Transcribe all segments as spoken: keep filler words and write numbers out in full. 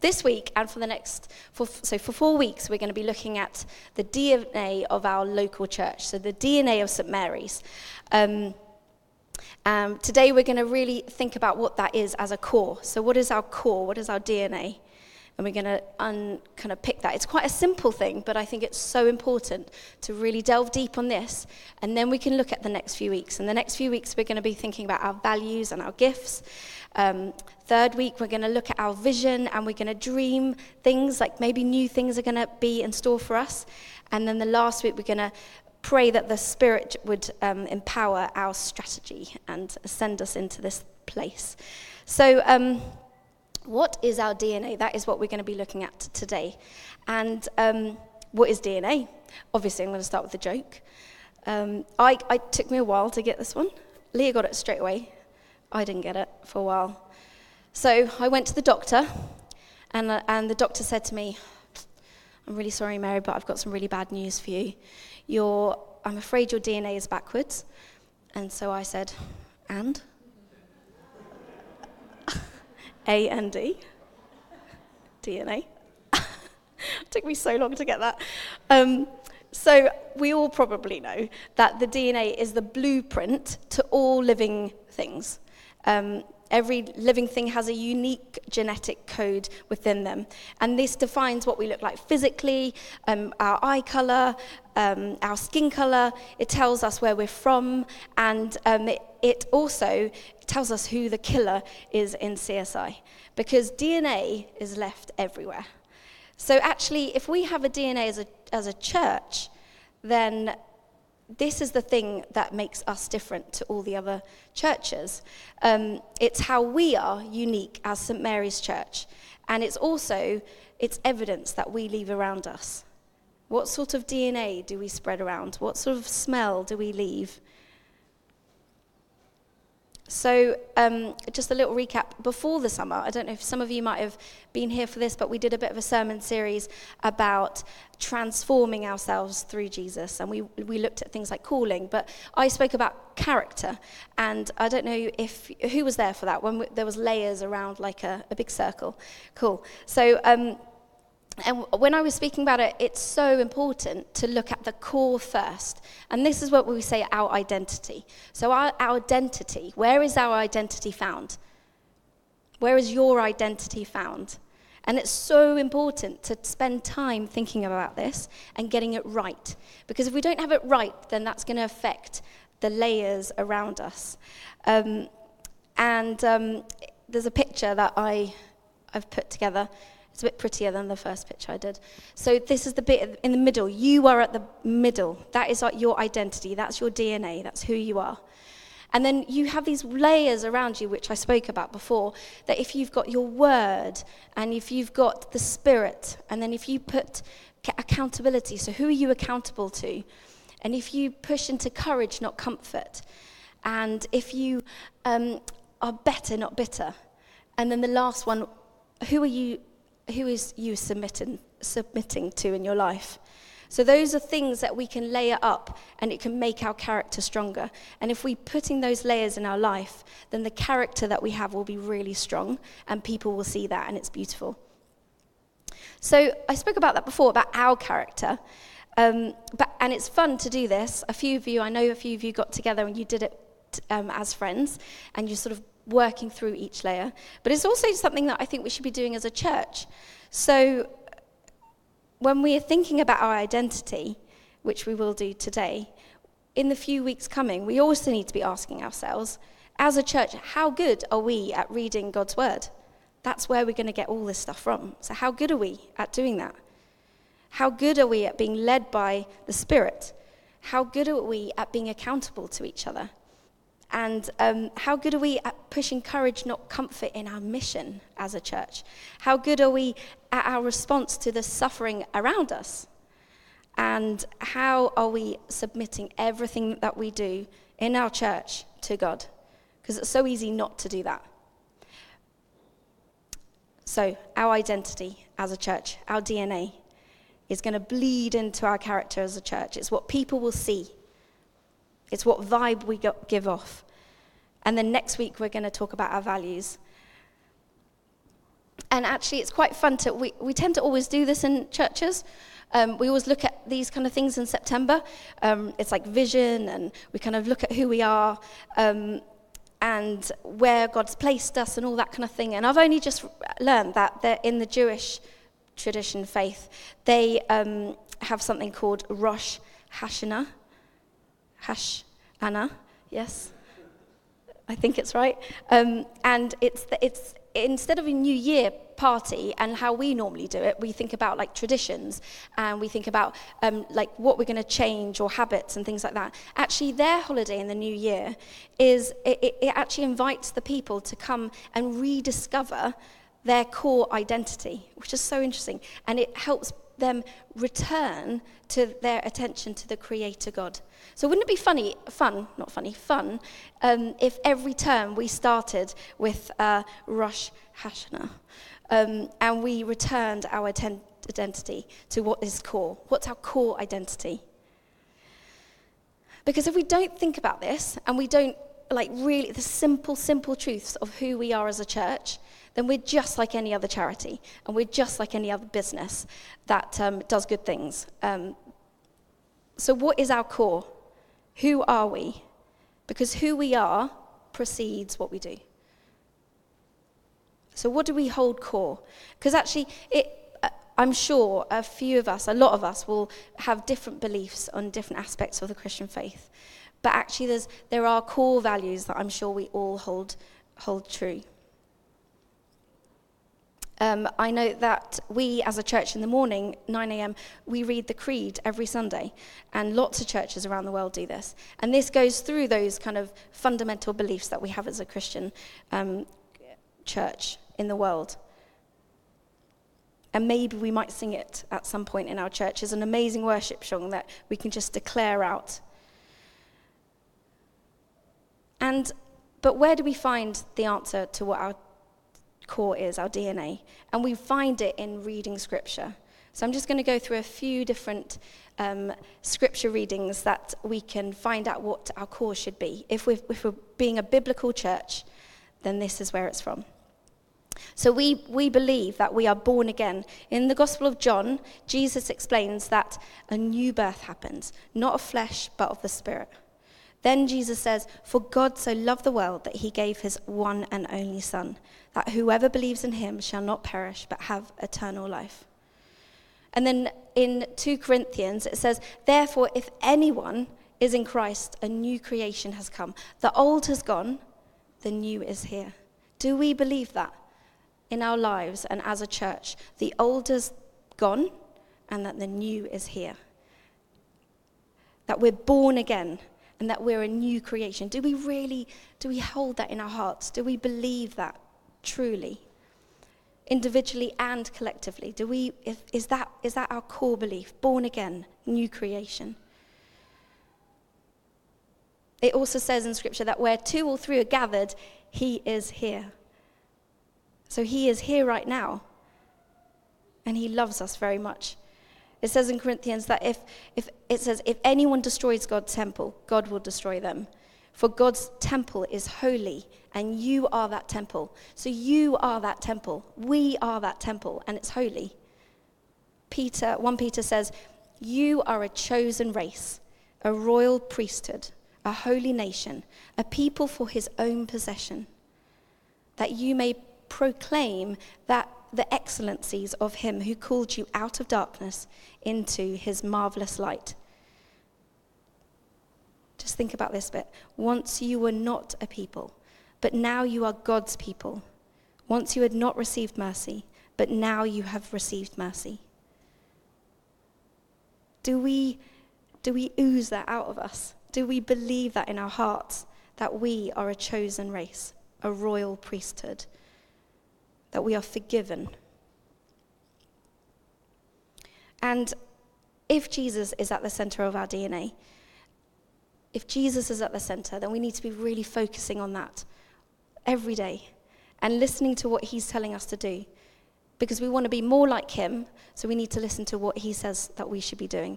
this week and for the next, for, so for four weeks, we're going to be looking at the D N A of our local church, so the D N A of Saint Mary's. Um, um, today we're going to really think about what that is as a core. So what is our core? What is our D N A? And we're going to un, kind of pick that. It's quite a simple thing, but I think it's so important to really delve deep on this. And then we can look at the next few weeks. And the next few weeks, we're going to be thinking about our values and our gifts. Um, third week, we're going to look at our vision, and we're going to dream things, like maybe new things are going to be in store for us. And then the last week, we're going to pray that the Spirit would um, empower our strategy and send us into this place. So, um, what is our D N A? That is what we're going to be looking at today. And um, what is D N A? Obviously, I'm going to start with a joke. Um, I, I took me a while to get this one. Leah got it straight away. I didn't get it for a while. So I went to the doctor, and, uh, and the doctor said to me, "I'm really sorry, Mary, but I've got some really bad news for you. Your, I'm afraid your D N A is backwards." And so I said, "And?" A and D. D N A. Took me so long to get that. Um, so we all probably know that the D N A is the blueprint to all living things. Um, every living thing has a unique genetic code within them. And this defines what we look like physically, um, our eye color, um, our skin color. It tells us where we're from, and um, it, it also tells us who the killer is in C S I, because D N A is left everywhere. So actually, if we have a D N A as a, as a church, then this is the thing that makes us different to all the other churches. Um, it's how we are unique as Saint Mary's Church, and it's also, it's evidence that we leave around us. What sort of D N A do we spread around? What sort of smell do we leave? So um, just a little recap before the summer. I don't know if some of you might have been here for this, but we did a bit of a sermon series about transforming ourselves through Jesus. And we, we looked at things like calling, but I spoke about character. And I don't know if who was there for that, when we, there was layers around like a, a big circle. Cool. So um, and when I was speaking about it, it's so important to look at the core first. And this is what we say, our identity. So our, our identity, where is our identity found? Where is your identity found? And it's so important to spend time thinking about this and getting it right. Because if we don't have it right, then that's going to affect the layers around us. Um, and um, there's a picture that I, I've put together. It's a bit prettier than the first picture I did. So this is the bit in the middle. You are at the middle. That is like your identity. That's your D N A. That's who you are. And then you have these layers around you, which I spoke about before, that if you've got your word, and if you've got the Spirit, and then if you put accountability, so who are you accountable to? And if you push into courage, not comfort, and if you um, are better, not bitter. And then the last one, who are you Who is you submitting, submitting to in your life? So those are things that we can layer up, and it can make our character stronger. And if we're putting those layers in our life, then the character that we have will be really strong, and people will see that, and it's beautiful. So I spoke about that before, about our character. Um, but, and it's fun to do this. A few of you, I know a few of you got together and you did it um, as friends, and you sort of working through each layer. But it's also something that I think we should be doing as a church. So when we are thinking about our identity, which we will do today, in the few weeks coming, we also need to be asking ourselves, as a church, how good are we at reading God's word? That's where we're going to get all this stuff from. So how good are we at doing that? How good are we at being led by the Spirit? How good are we at being accountable to each other? And um, how good are we at pushing courage, not comfort, in our mission as a church? How good are we at our response to the suffering around us? And how are we submitting everything that we do in our church to God? Because it's so easy not to do that. So our identity as a church, our D N A, is going to bleed into our character as a church. It's what people will see. It's what vibe we give off. And then next week, we're going to talk about our values. And actually, it's quite fun to, we, we tend to always do this in churches. Um, we always look at these kind of things in September. Um, it's like vision, and we kind of look at who we are um, and where God's placed us and all that kind of thing. And I've only just learned that they're in the Jewish tradition, faith, they um, have something called Rosh Hashanah. Hash Anna, yes. I think it's right. Um, and it's the, it's instead of a New Year party and how we normally do it, we think about like traditions and we think about um, like what we're going to change or habits and things like that. Actually, their holiday in the New Year is it, it, it actually invites the people to come and rediscover their core identity, which is so interesting. And it helps them return to their attention to the Creator God. So wouldn't it be funny, fun, not funny, fun, um, if every term we started with uh, Rosh Hashanah um, and we returned our atten- identity to what is core? What's our core identity? Because if we don't think about this and we don't like really the simple, simple truths of who we are as a church, then we're just like any other charity, and we're just like any other business that um, does good things. Um, so what is our core? Who are we? Because who we are precedes what we do. So what do we hold core? Because actually, it, I'm sure a few of us, a lot of us, will have different beliefs on different aspects of the Christian faith. But actually, there's, there are core values that I'm sure we all hold hold true. Um, I know that we, as a church in the morning, nine a.m., we read the creed every Sunday, and lots of churches around the world do this. And this goes through those kind of fundamental beliefs that we have as a Christian um, church in the world. And maybe we might sing it at some point in our church. It's an amazing worship song that we can just declare out. And but where do we find the answer to what our core is, our D N A? And we find it in reading scripture. So I'm just going to go through a few different um, scripture readings that we can find out what our core should be. If we're, if we're being a biblical church, then this is where it's from. So we, we believe that we are born again. In the Gospel of John, Jesus explains that a new birth happens, not of flesh, but of the Spirit. Then Jesus says, "For God so loved the world that he gave his one and only Son, that whoever believes in him shall not perish but have eternal life." And then in Second Corinthians, it says, "Therefore, if anyone is in Christ, a new creation has come. The old has gone, the new is here." Do we believe that in our lives and as a church? The old has gone and that the new is here. That we're born again. And that we're a new creation. Do we really, do we hold that in our hearts? Do we believe that truly, individually and collectively? Do we, if, is that, is that our core belief? Born again, new creation. It also says in scripture that where two or three are gathered, he is here. So he is here right now. And he loves us very much. It says in Corinthians that if, if it says, if anyone destroys God's temple, God will destroy them. For God's temple is holy, and you are that temple. So you are that temple. We are that temple, and it's holy. Peter, First Peter says, "You are a chosen race, a royal priesthood, a holy nation, a people for his own possession, that you may proclaim that the excellencies of him who called you out of darkness into his marvelous light." Just think about this bit. Once you were not a people, but now you are God's people. Once you had not received mercy, but now you have received mercy. Do we, do we ooze that out of us? Do we believe that in our hearts, that we are a chosen race, a royal priesthood? That we are forgiven. And if Jesus is at the center of our D N A, if Jesus is at the center, then we need to be really focusing on that every day and listening to what he's telling us to do, because we want to be more like him, so we need to listen to what he says that we should be doing.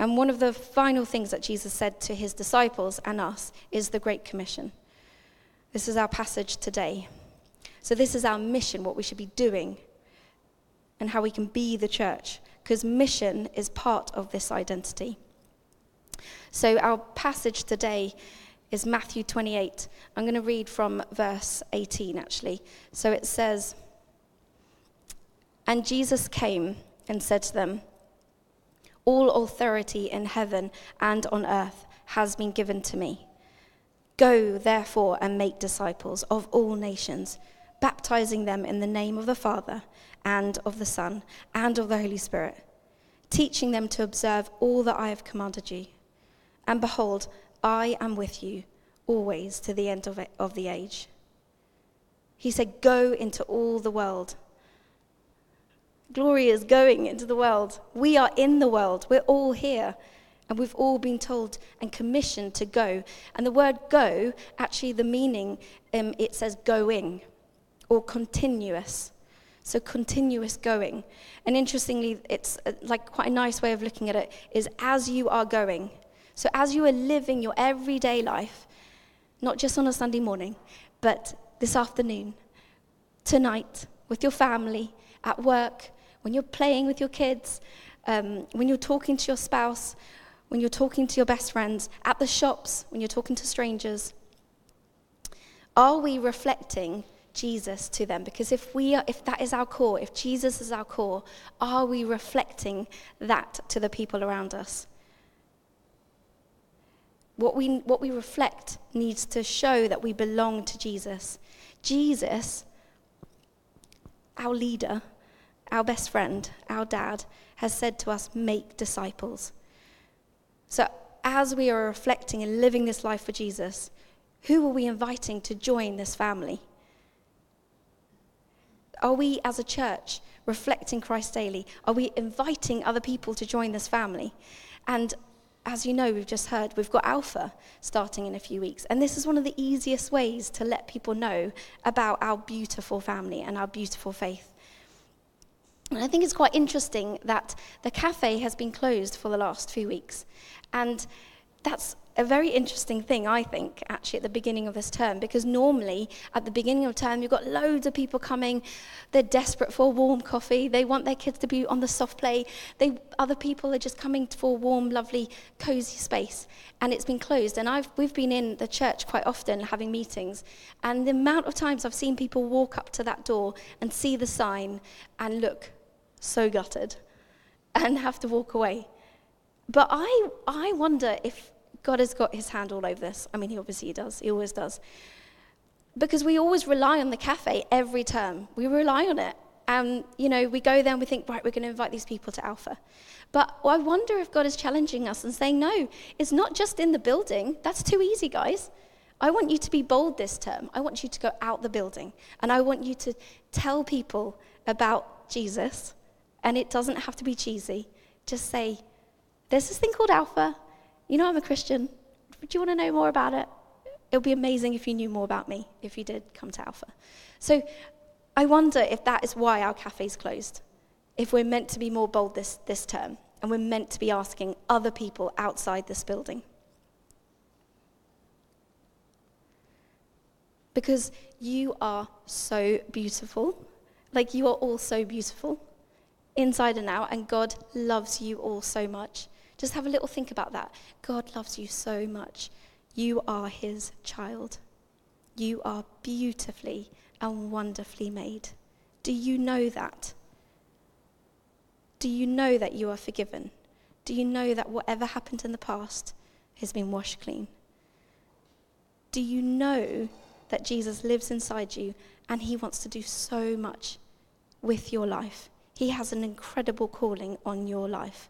And one of the final things that Jesus said to his disciples and us is the Great Commission. This is our passage today. So this is our mission, what we should be doing and how we can be the church, because mission is part of this identity. So our passage today is Matthew twenty-eight. I'm going to read from verse eighteen, actually. So it says, "And Jesus came and said to them, 'All authority in heaven and on earth has been given to me. Go, therefore, and make disciples of all nations, baptizing them in the name of the Father and of the Son and of the Holy Spirit, teaching them to observe all that I have commanded you. And behold, I am with you always to the end of, it, of the age.'" He said, "Go into all the world." Glory is going into the world. We are in the world. We're all here. And we've all been told and commissioned to go. And the word go, actually the meaning, um, it says going or continuous. So continuous going. And interestingly, it's like quite a nice way of looking at it is as you are going. So as you are living your everyday life, not just on a Sunday morning, but this afternoon, tonight, with your family, at work, when you're playing with your kids, um, when you're talking to your spouse, when you're talking to your best friends, at the shops, when you're talking to strangers, are we reflecting Jesus to them? Because if we are, if that is our core, if Jesus is our core, are we reflecting that to the people around us? What we what we reflect needs to show that we belong to Jesus. Jesus, our leader, our best friend, our dad, has said to us, "Make disciples." So as we are reflecting and living this life for Jesus, who are we inviting to join this family? Are we, as a church, reflecting Christ daily? Are we inviting other people to join this family? And as you know, we've just heard, we've got Alpha starting in a few weeks. And this is one of the easiest ways to let people know about our beautiful family and our beautiful faith. And I think it's quite interesting that the cafe has been closed for the last few weeks. And that's a very interesting thing, I think, actually, at the beginning of this term. Because normally, at the beginning of term, you've got loads of people coming. They're desperate for warm coffee. They want their kids to be on the soft play. They, other people are just coming for a warm, lovely, cozy space. And it's been closed. And I've we've been in the church quite often having meetings. And the amount of times I've seen people walk up to that door and see the sign and look so gutted and have to walk away. But I I wonder if God has got his hand all over this. I mean, he obviously does. He always does. Because we always rely on the cafe every term. We rely on it. And, you know, we go there and we think, right, we're going to invite these people to Alpha. But I wonder if God is challenging us and saying, no, it's not just in the building. That's too easy, guys. I want you to be bold this term. I want you to go out the building. And I want you to tell people about Jesus. And it doesn't have to be cheesy. Just say, there's this thing called Alpha. You know I'm a Christian. Do you want to know more about it? It would be amazing if you knew more about me, if you did come to Alpha. So I wonder if that is why our cafe's closed. If we're meant to be more bold this, this term, and we're meant to be asking other people outside this building. Because you are so beautiful. Like, you are all so beautiful. Inside and out, and God loves you all so much. Just have a little think about that. God loves you so much. You are his child. You are beautifully and wonderfully made. Do you know that? Do you know that you are forgiven? Do you know that whatever happened in the past has been washed clean? Do you know that Jesus lives inside you and he wants to do so much with your life? He has an incredible calling on your life.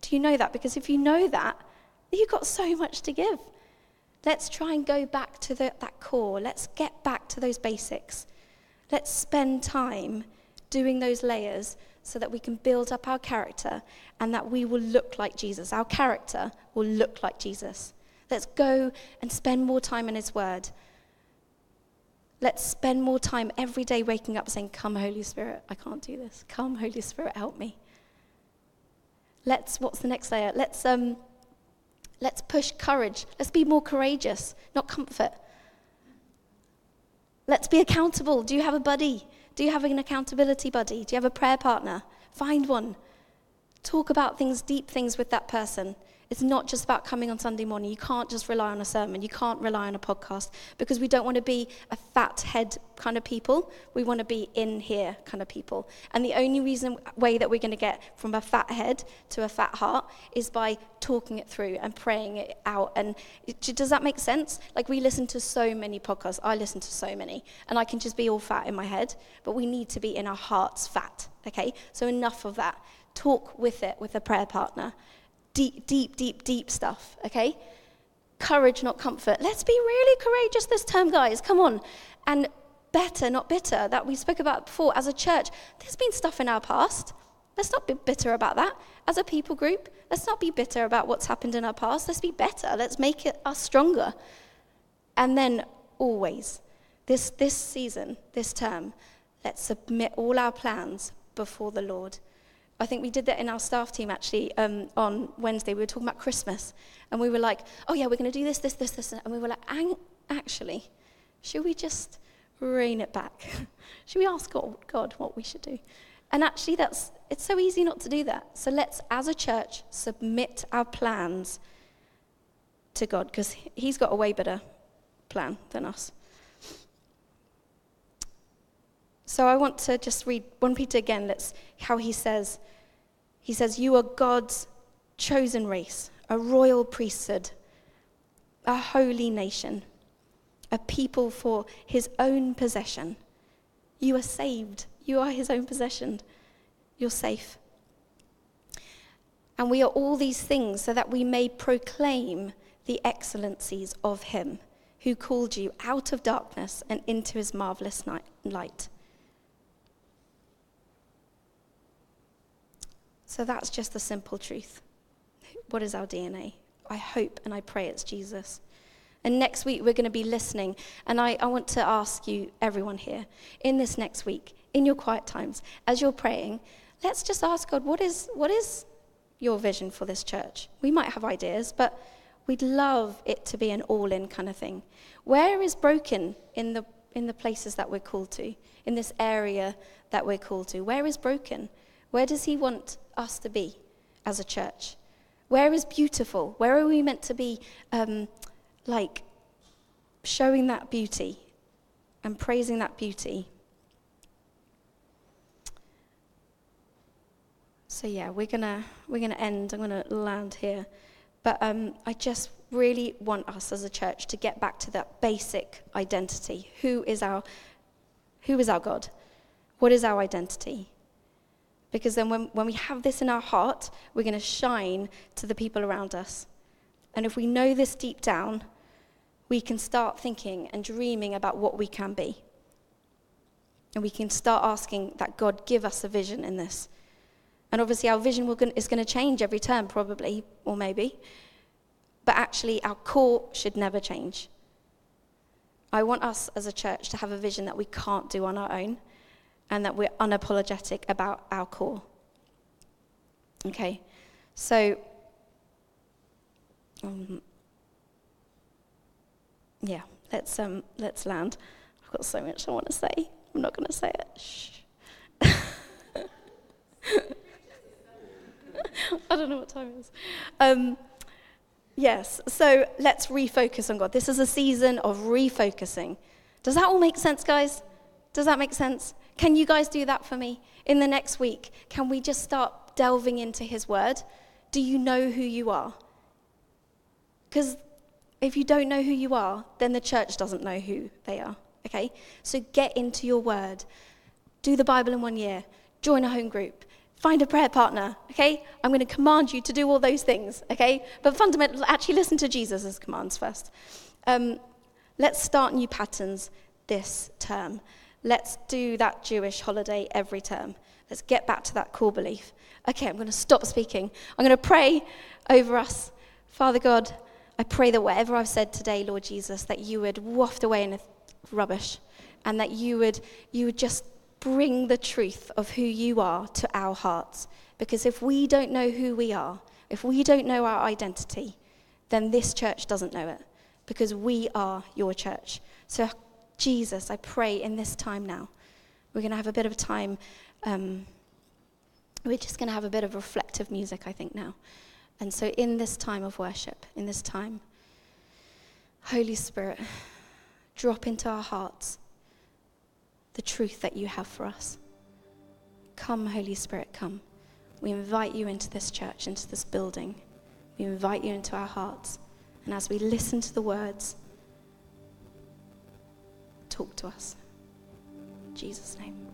Do you know that? Because if you know that, you've got so much to give. Let's try and go back to the, that core. Let's get back to those basics. Let's spend time doing those layers so that we can build up our character and that we will look like Jesus. Our character will look like Jesus. Let's go and spend more time in his word. Let's spend more time every day waking up saying, "Come, Holy Spirit, I can't do this. Come, Holy Spirit, help me." Let's, what's the next layer? Let's um, let's push courage. Let's be more courageous, not comfort. Let's be accountable. Do you have a buddy? Do you have an accountability buddy? Do you have a prayer partner? Find one. Talk about things, deep things with that person. It's not just about coming on Sunday morning. You can't just rely on a sermon. You can't rely on a podcast, because we don't want to be a fat head kind of people. We want to be in here kind of people. And the only reason way that we're going to get from a fat head to a fat heart is by talking it through and praying it out. And does that make sense? Like, we listen to so many podcasts. I listen to so many. And I can just be all fat in my head. But we need to be in our hearts fat, okay? So enough of that. Talk with it, with a prayer partner. Deep, deep, deep, deep stuff, okay? Courage, not comfort. Let's be really courageous this term, guys. Come on. And better, not bitter, that we spoke about before. As a church, there's been stuff in our past. Let's not be bitter about that. As a people group, let's not be bitter about what's happened in our past. Let's be better. Let's make it us stronger. And then always, this, this season, this term, let's submit all our plans before the Lord. I think we did that in our staff team, actually, um, on Wednesday. We were talking about Christmas, and we were like, oh, yeah, we're going to do this, this, this, this. And we were like, actually, should we just rein it back? Should we ask God, God what we should do? And actually, that's it's so easy not to do that. So let's, as a church, submit our plans to God, because he's got a way better plan than us. So I want to just read First Peter again. Let's how he says, he says, you are God's chosen race, a royal priesthood, a holy nation, a people for his own possession. You are saved. You are his own possession. You're safe. And we are all these things so that we may proclaim the excellencies of him who called you out of darkness and into his marvelous light. So that's just the simple truth. What is our D N A? I hope and I pray it's Jesus. And next week we're going to be listening. And I, I want to ask you, everyone here, in this next week, in your quiet times, as you're praying, let's just ask God, what is what is your vision for this church? We might have ideas, but we'd love it to be an all-in kind of thing. Where is broken in the in the places that we're called to, in this area that we're called to? Where is broken? Where does he want us to be as a church? Where is beautiful? Where are we meant to be um, like showing that beauty and praising that beauty? So yeah, we're gonna we're gonna end. I'm gonna land here, but um, I just really want us as a church to get back to that basic identity. Who is our who is our God? What is our identity? Because then when, when we have this in our heart, we're going to shine to the people around us. And if we know this deep down, we can start thinking and dreaming about what we can be. And we can start asking that God give us a vision in this. And obviously our vision will, is going to change every term probably, or maybe. But actually our core should never change. I want us as a church to have a vision that we can't do on our own, and that we're unapologetic about our core. Okay, so, um, yeah, let's um, let's land. I've got so much I want to say. I'm not going to say it. Shh. I don't know what time it is. Um, yes, so let's refocus on God. This is a season of refocusing. Does that all make sense, guys? Does that make sense? Can you guys do that for me? In the next week, can we just start delving into his word? Do you know who you are? Because if you don't know who you are, then the church doesn't know who they are, okay? So get into your word. Do the Bible in one year. Join a home group. Find a prayer partner, okay? I'm going to command you to do all those things, okay? But fundamentally, actually listen to Jesus' commands first. Um, let's start new patterns this term. Let's do that Jewish holiday every term. Let's get back to that core belief. Okay, I'm going to stop speaking. I'm going to pray over us. Father God, I pray that whatever I've said today, Lord Jesus, that you would waft away in rubbish, and that you would you would just bring the truth of who you are to our hearts. Because if we don't know who we are, if we don't know our identity, then this church doesn't know it, because we are your church. So Jesus, I pray in this time now. We're going to have a bit of time. Um, we're just going to have a bit of reflective music, I think, now. And so in this time of worship, in this time, Holy Spirit, drop into our hearts the truth that you have for us. Come, Holy Spirit, come. We invite you into this church, into this building. We invite you into our hearts. And as we listen to the words, talk to us. In Jesus' name.